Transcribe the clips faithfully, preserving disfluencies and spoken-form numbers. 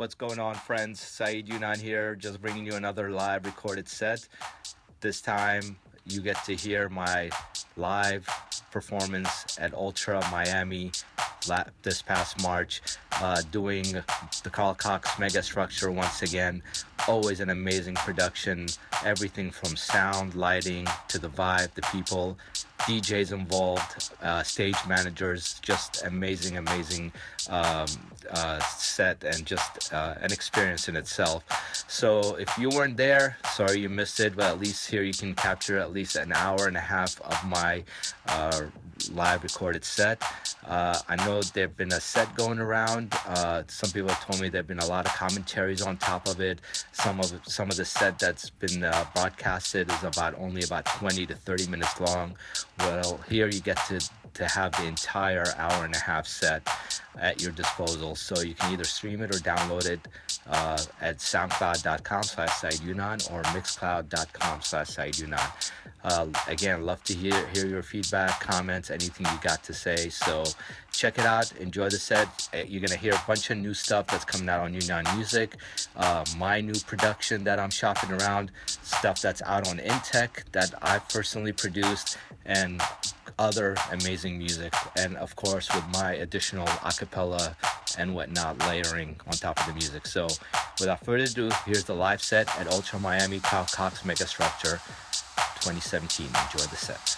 What's going on, friends? Saeed Younan here, just bringing you another live recorded set. This time you get to hear my live performance at Ultra Miami this past March, uh, doing the Carl Cox mega structure once again. Always an amazing production, everything from sound, lighting, to the vibe, the people, D Js involved, uh, stage managers, just amazing, amazing um, uh, set and just uh, an experience in itself. So if you weren't there, sorry you missed it, but at least here you can capture at least an hour and a half of my uh, live recorded set. Uh, I know there've been a set going around. Uh, some people have told me there've been a lot of commentaries on top of it. Some of some of the set that's been uh, broadcasted is about only about twenty to thirty minutes long. Well, here you get to, to have the entire hour and a half set at your disposal. So you can either stream it or download it uh, at soundcloud.com slash Saeed Younan or mixcloud.com slash Saeed Younan. Uh, again, love to hear, hear your feedback, comments, anything you got to say. So check it out. Enjoy the set. You're going to hear a bunch of new stuff that's coming out on Union Music. Uh, my new production that I'm shopping around, stuff that's out on Intech that I personally produced, and other amazing music, and of course with my additional acapella and whatnot layering on top of the music. So without further ado, here's the live set at Ultra Miami Carl Cox Mega Structure twenty seventeen. Enjoy the set.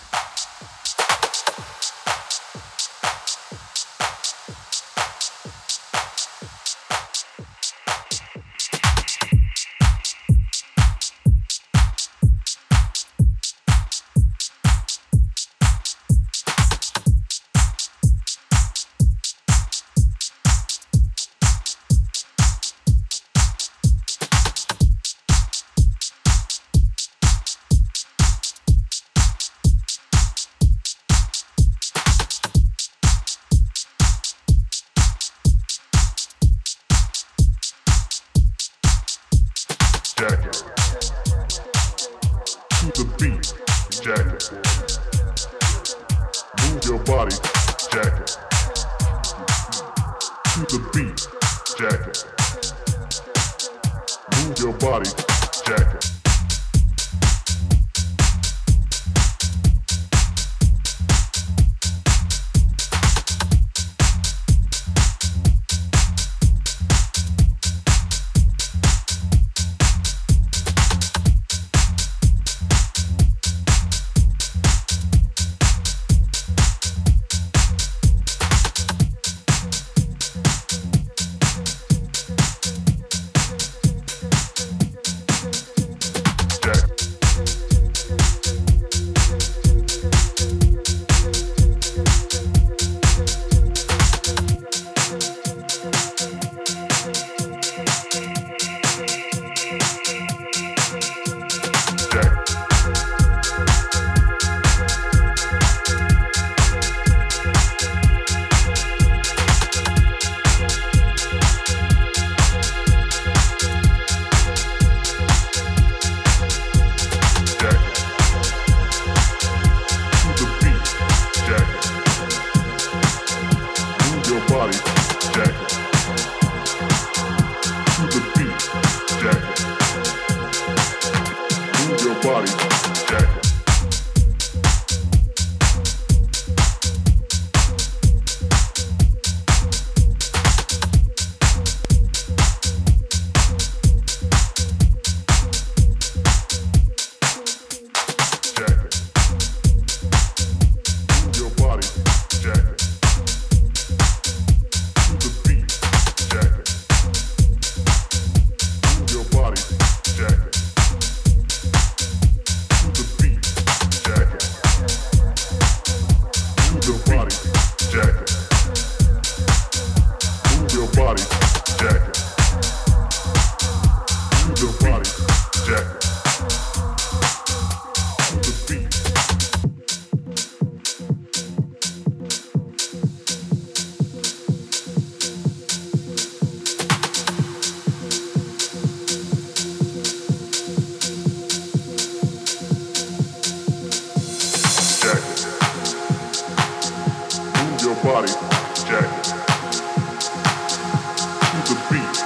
Body, jacket, to the beat.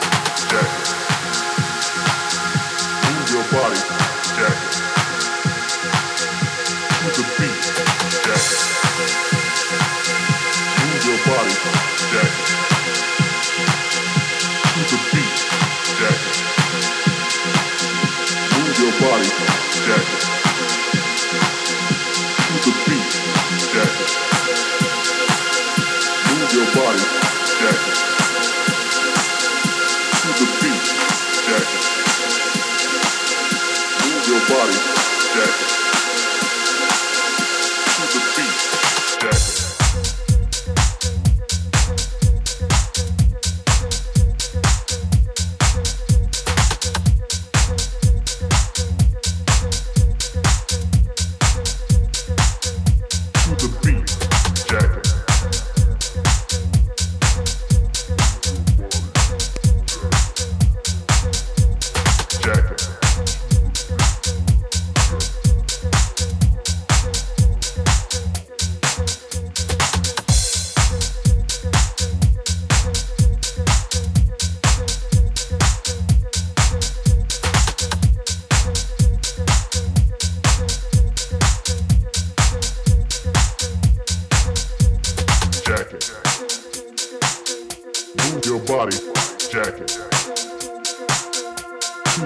jacket, to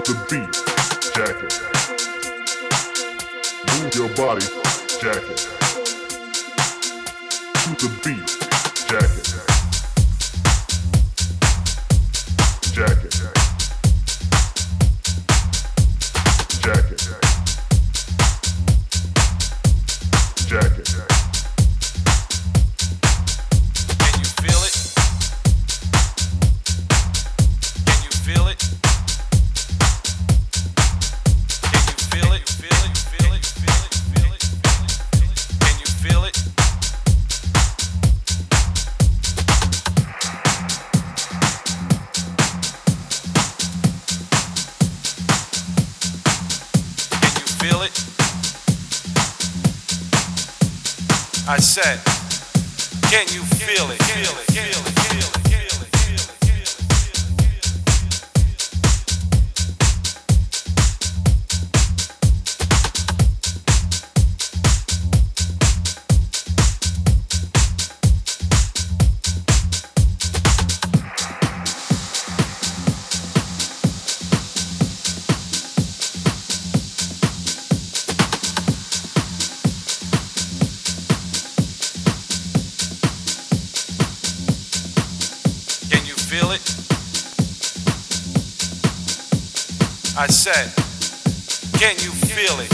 the beat, jacket, move your body, jacket, to the beat, jacket, jacket, jacket, jacket, jacket. I said, can you feel it? Feel it, feel it, feel it, feel it, feel it, feel it, I said, can you feel it?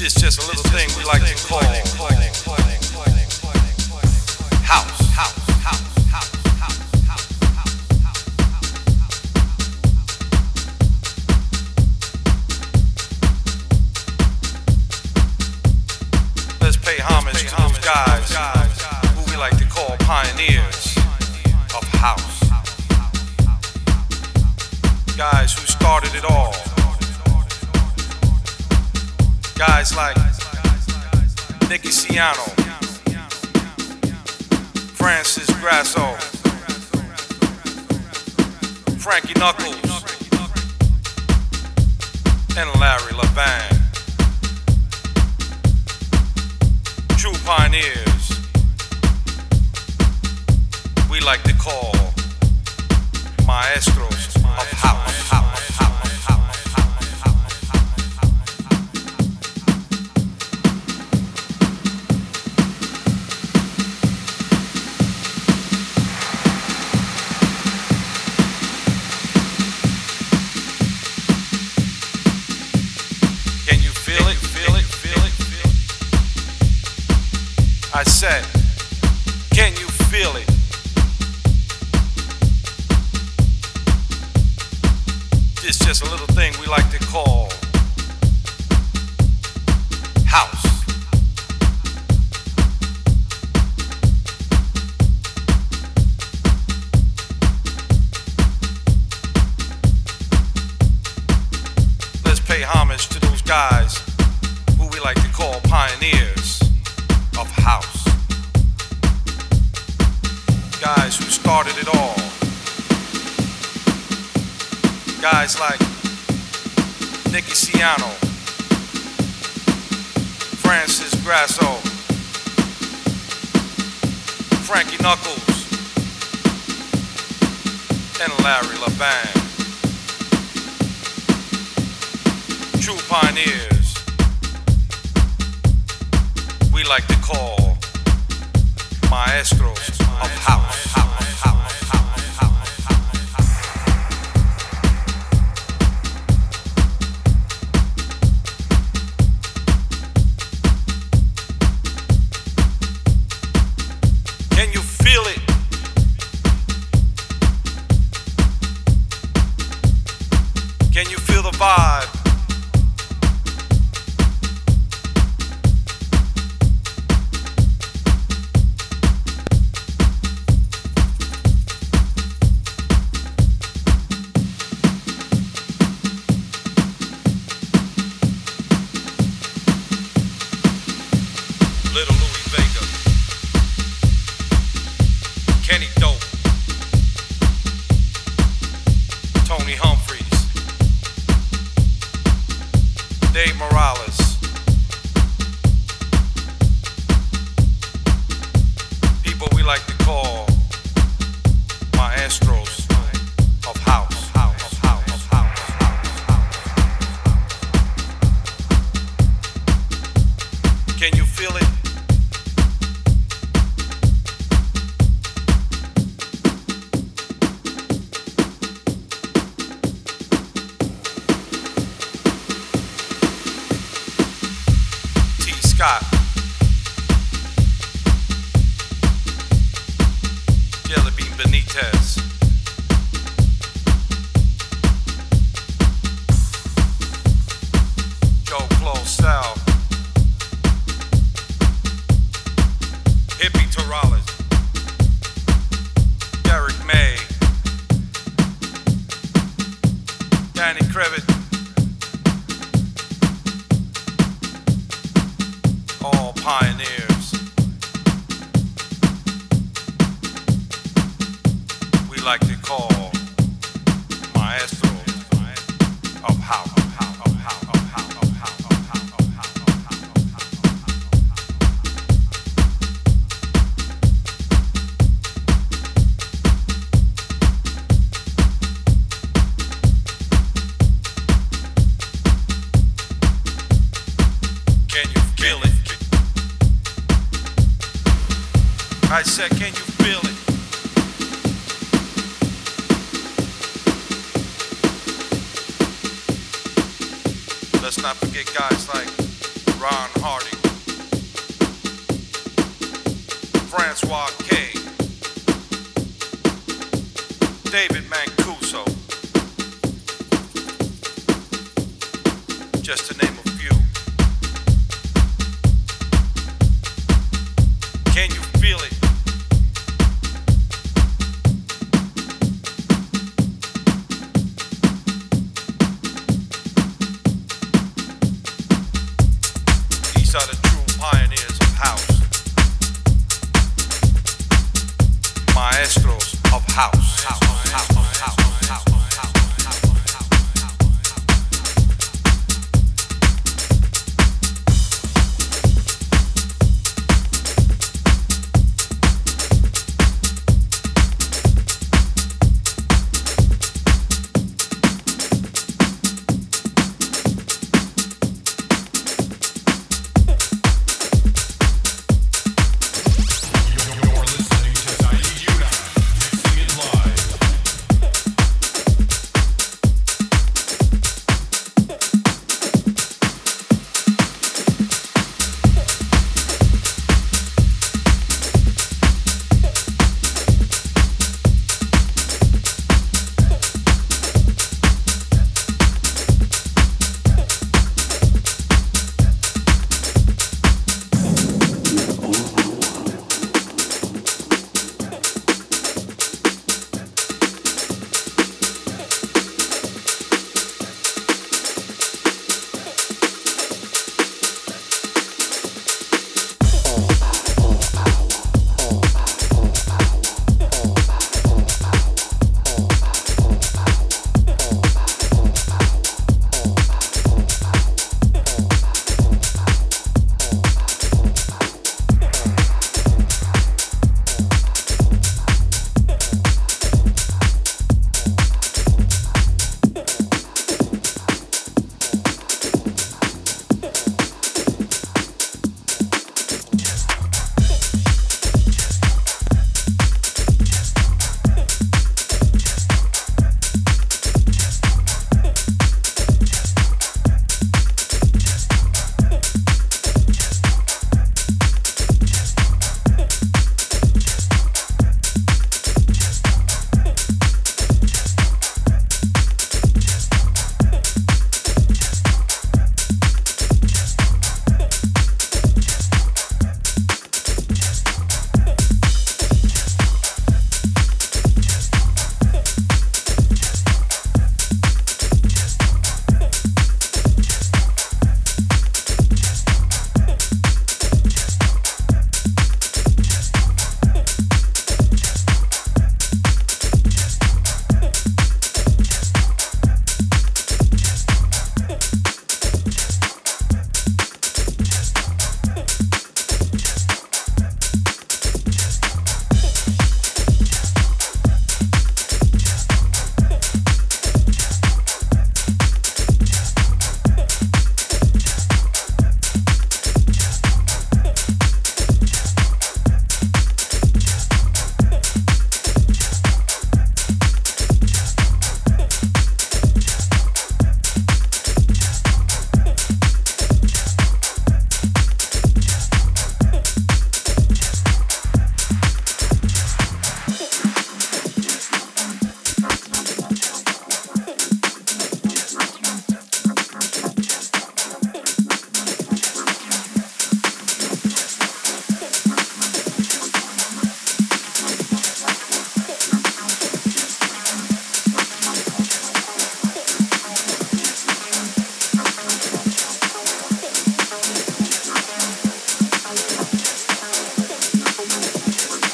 It's just a little thing we like to call house. Let's pay homage to those guys who we like to call pioneers of house. Guys who started it all. Guys like Nicky Siano, Francis Grasso, Frankie Knuckles, and Larry LeVan. True pioneers. We like to call maestros of house. Can you feel it? Feel it? Feel it? I said, can you feel it? It's just a little thing we like to call house. Let's pay homage to those guys who we like to call pioneers of house. Guys who started it all. Guys like Nicky Siano, Francis Grasso, Frankie Knuckles, and Larry LeVan. True pioneers, we like to call maestros of house. Little Louis Vega. like to call maestros of house. Can you feel it?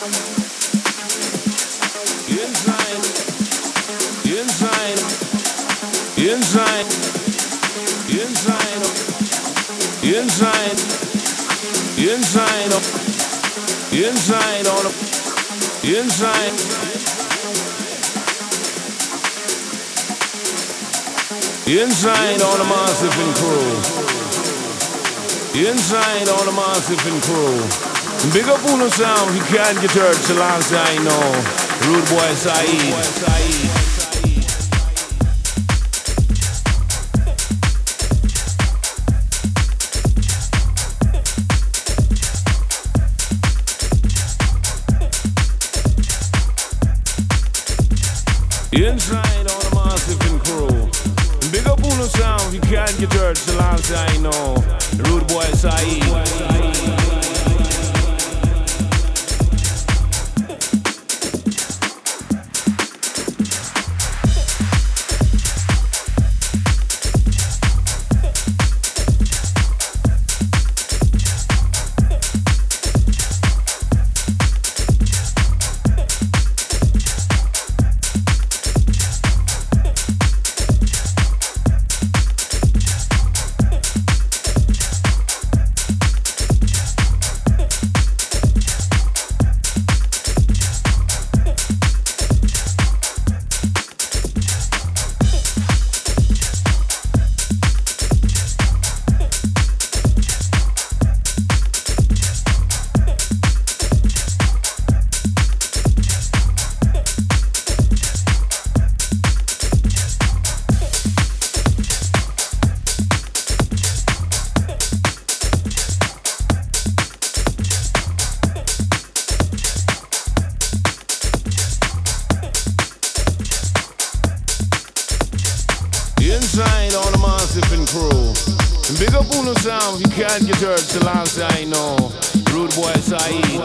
Inside on a massive and crew. Inside on a massive and crew. Big up on the sound, you can't get hurt so long as I know. Rude boy Saeed. I know, rude boy Saeed.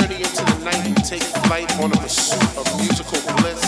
journey into the night and take flight on a pursuit of musical bliss.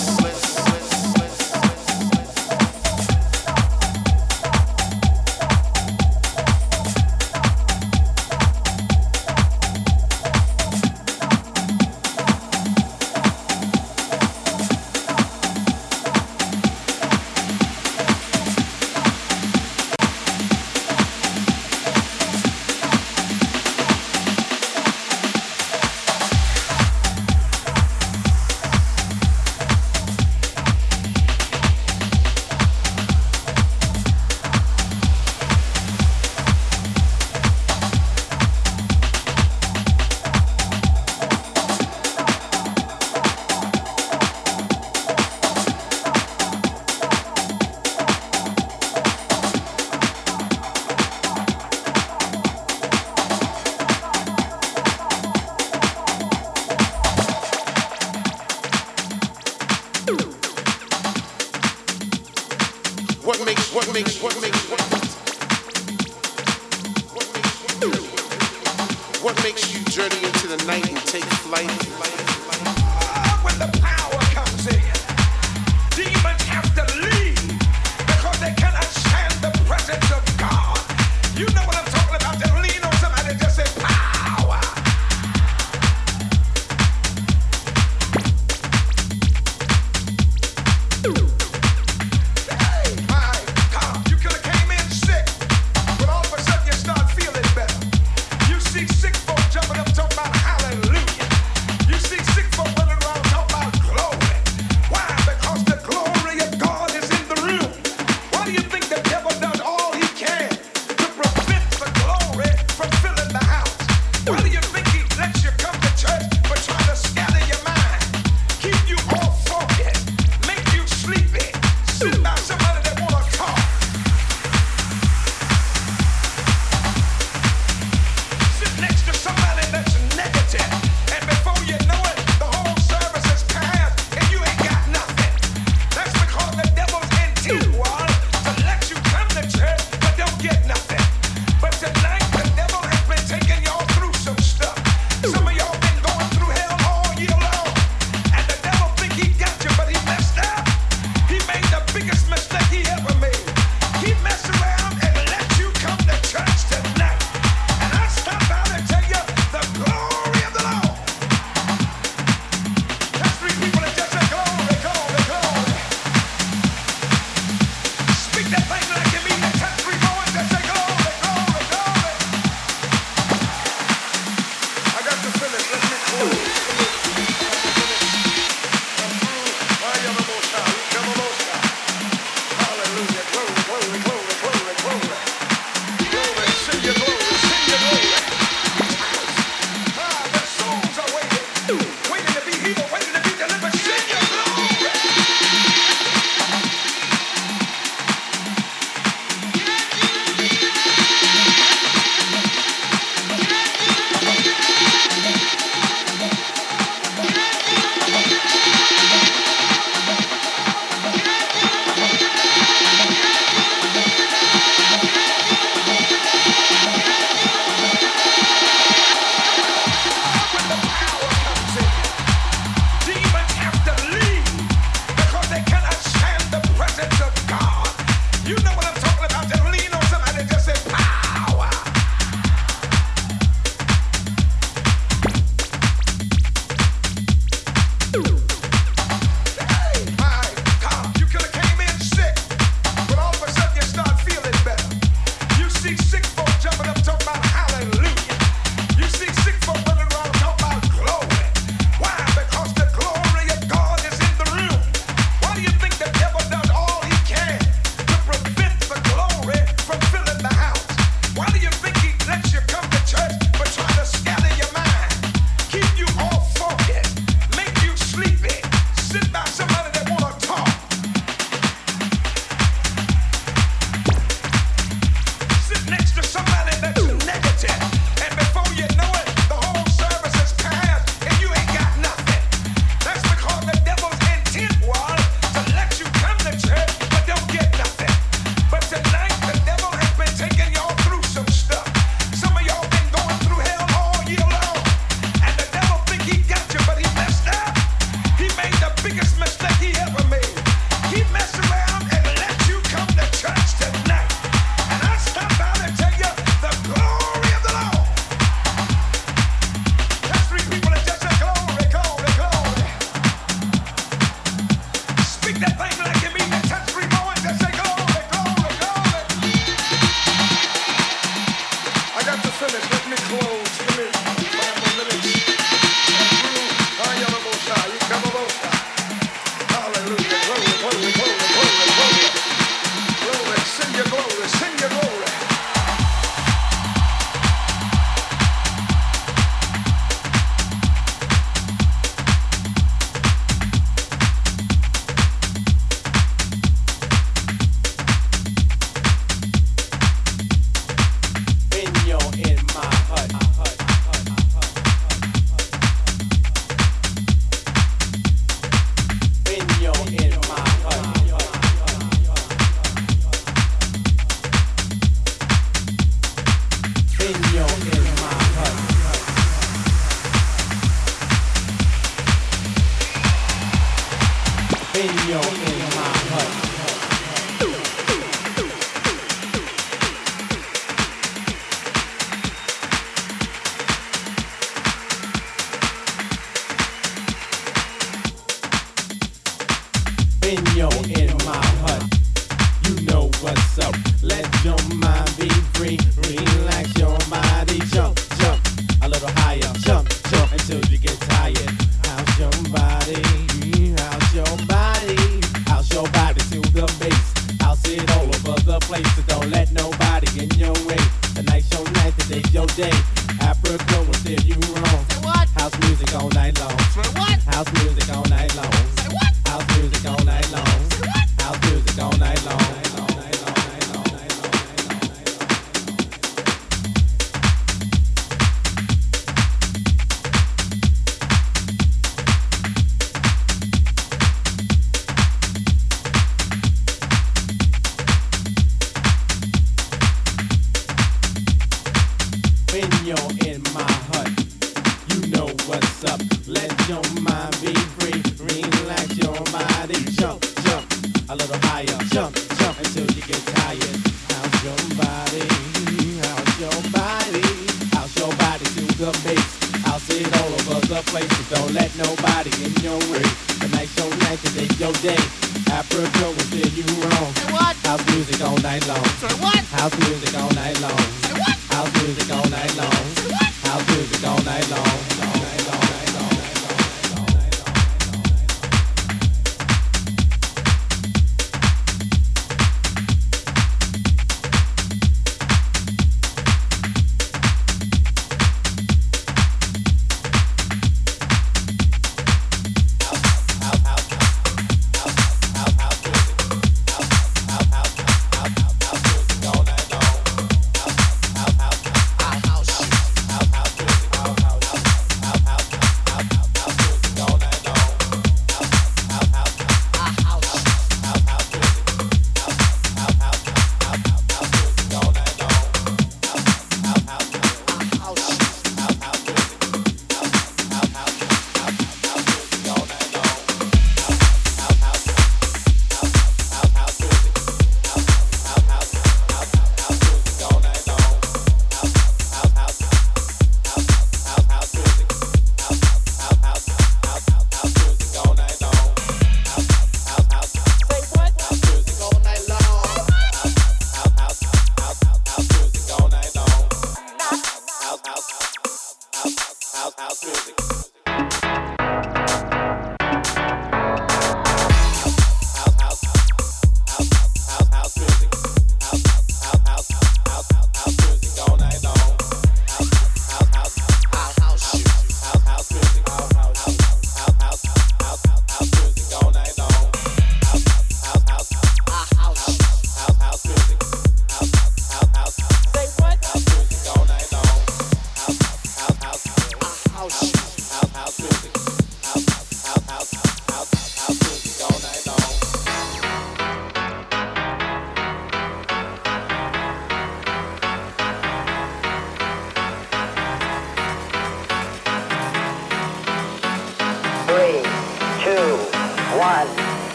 House.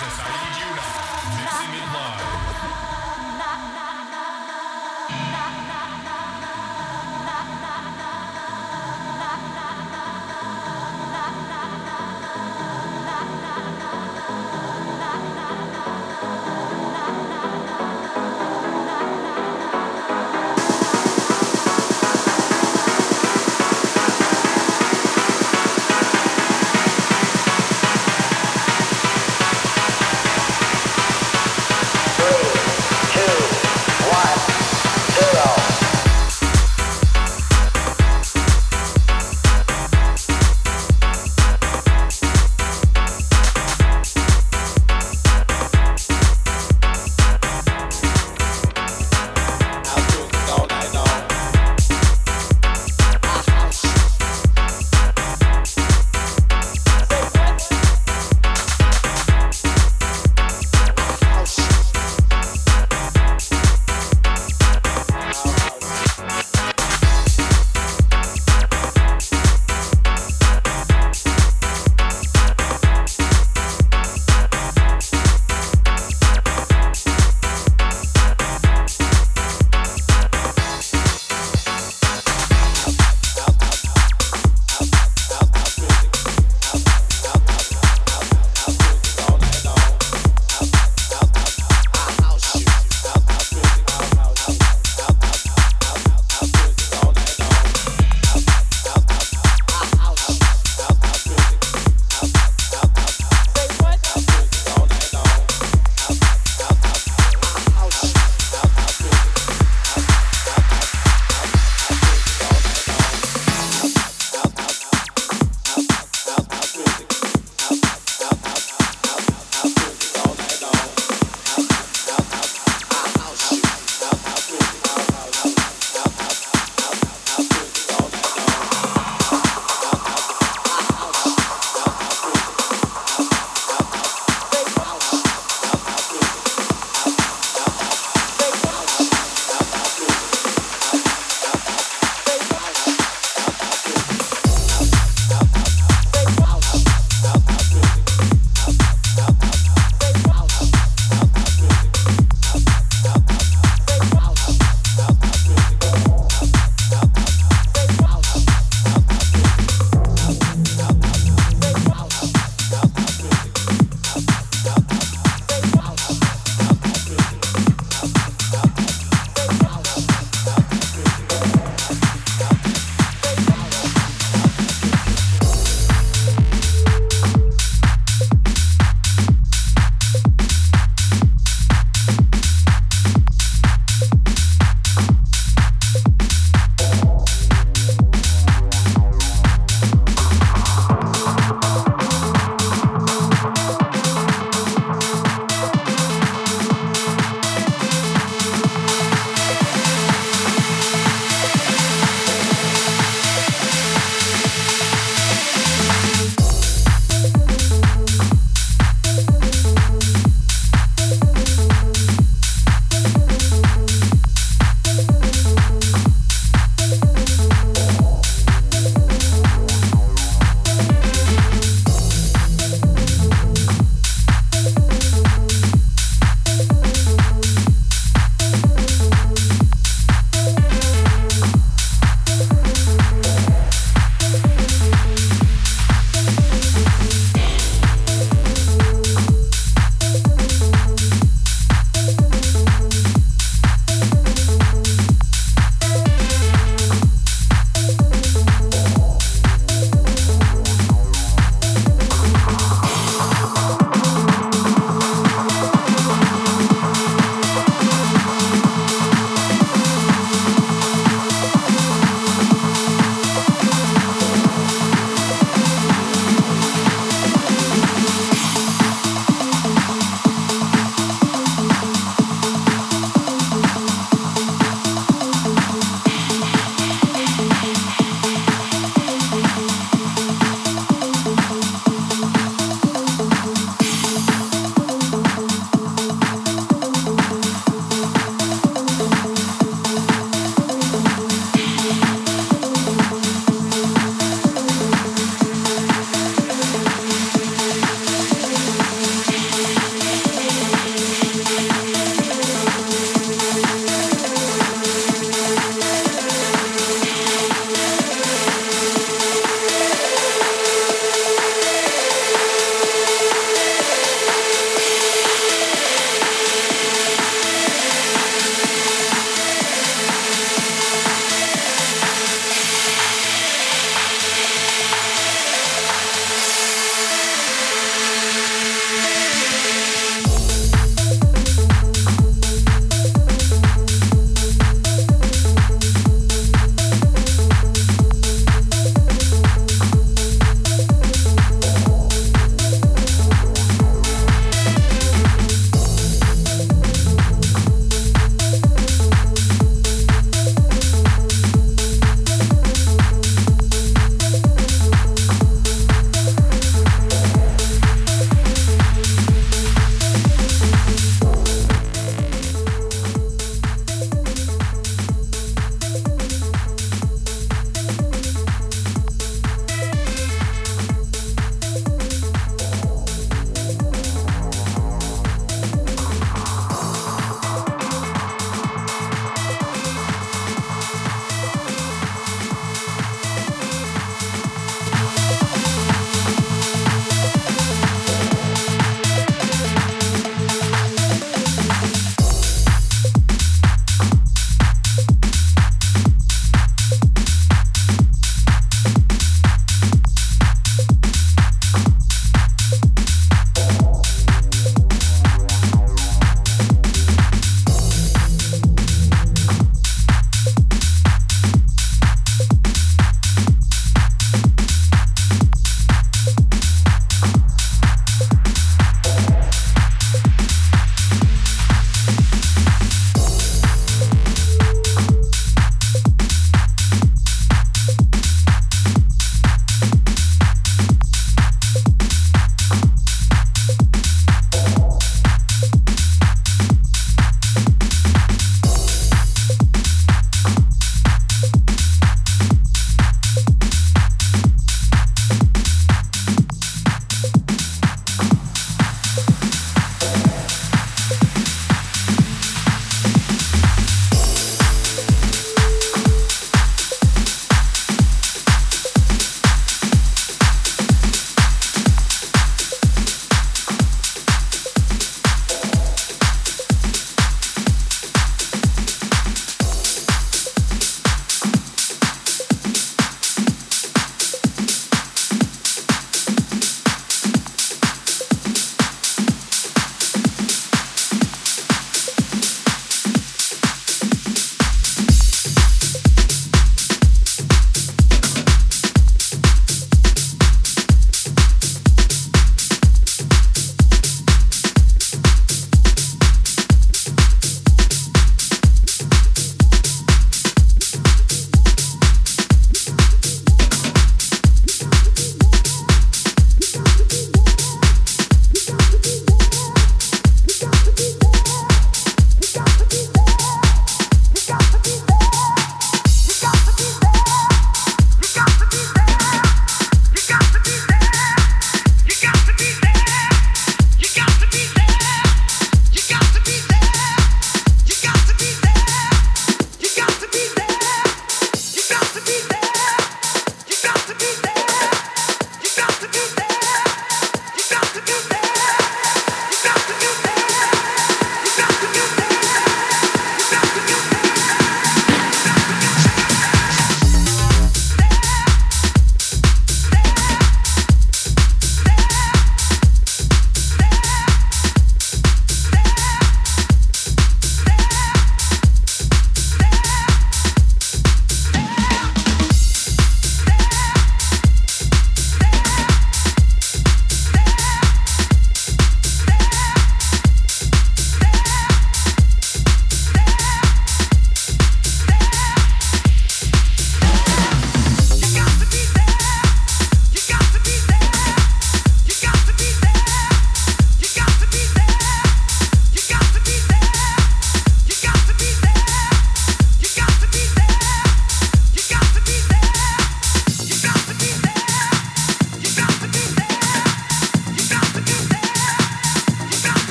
to Saeed Younan, mixing it live.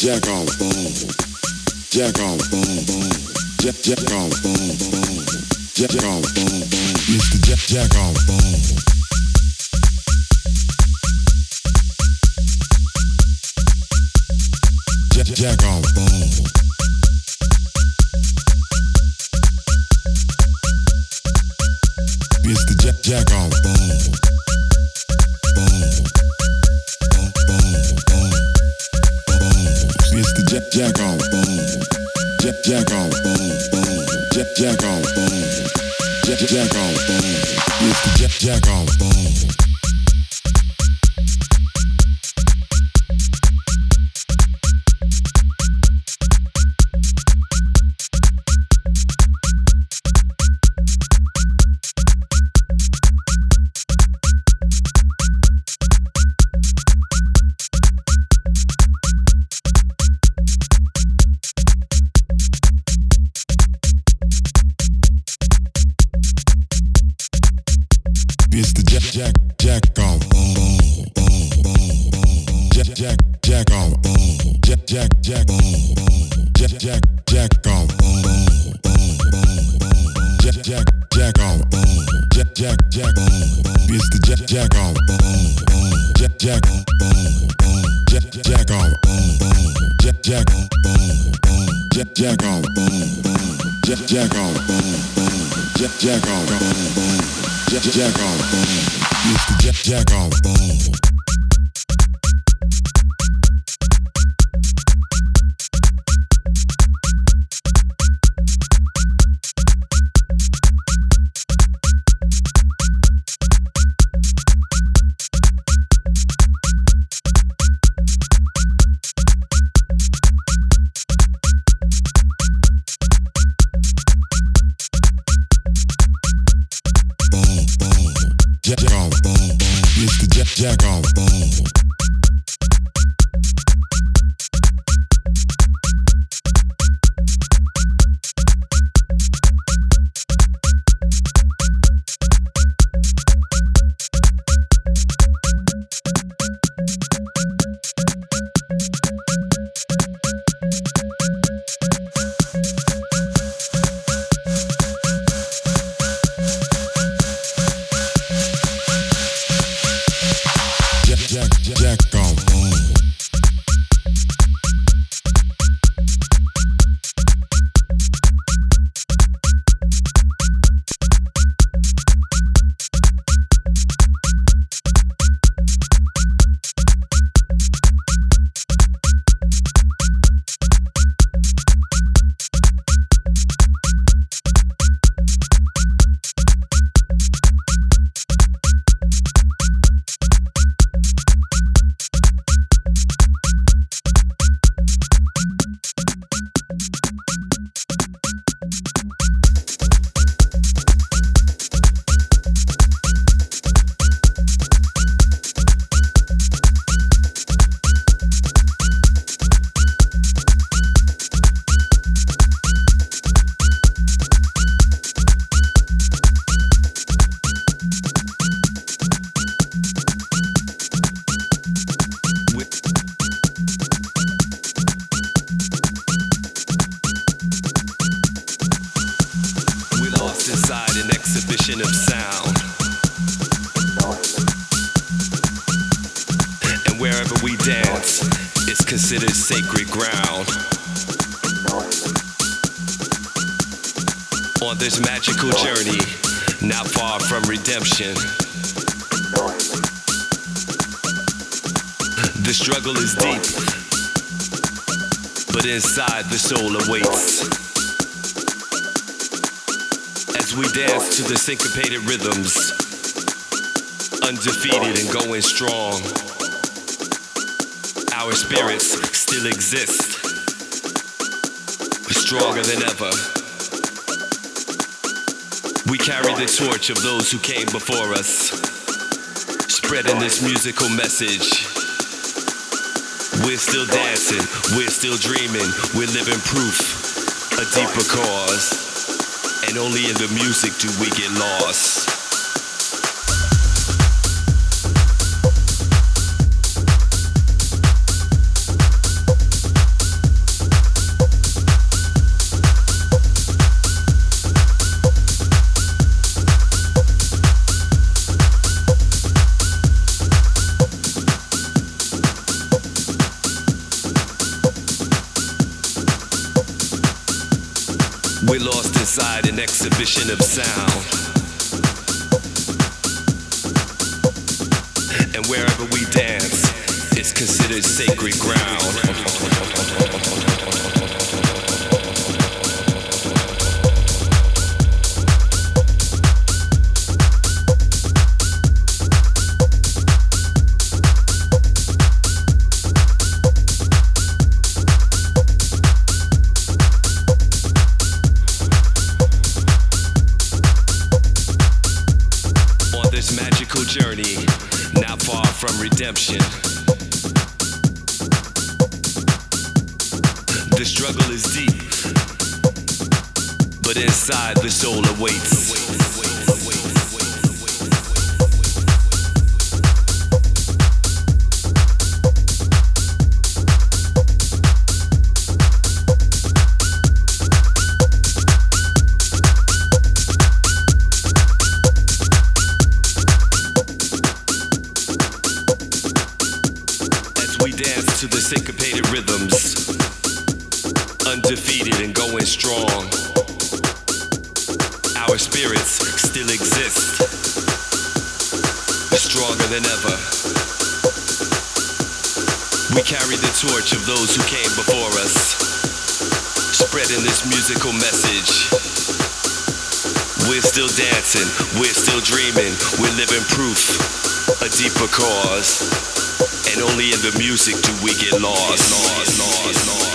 Jack on the phone, boom, boom, jack, jack on the phone, boom, Jack off, Mister Jack, Jack off. Jack off, Mister Jack, Jack off, Mister Jack, Jack off, Jack, Jack off, Jack, Jack off, Jack, Jack off, Mister Jack, Jack off. Jack, Jack off, Jack, Jack, Jack off, Jack, Jack, Jack, Jack, Jack, Jack off, Jack, Jack, Jack off, Jack, Jack, Jack, Mister Jack, Jack off, Jack, Jack, Jack, Jack off, Jack, Jack, Jack, Jack off, Jack, Jack off, Jack, Jack off. Jack, Jack on, Mister Jack, Jack on, Jack off, Mister Jack, Jack off, syncopated rhythms, undefeated and going strong. Our spirits still exist, stronger than ever. We carry the torch of those who came before us, spreading this musical message. We're still dancing, we're still dreaming, we're living proof, a deeper cause. And only in the music do we get lost. inside an exhibition of sound. And wherever we dance, it's considered sacred ground. Journey, not far from redemption. The struggle is deep, but inside the soul awaits. To the syncopated rhythms, undefeated and going strong, our spirits still exist, stronger than ever. We carry the torch of those who came before us, spreading this musical message. We're still dancing, we're still dreaming, we're living proof, a deeper cause. And only in the music do we get lost, lost, lost, lost, lost.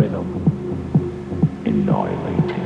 rhythm, annihilating.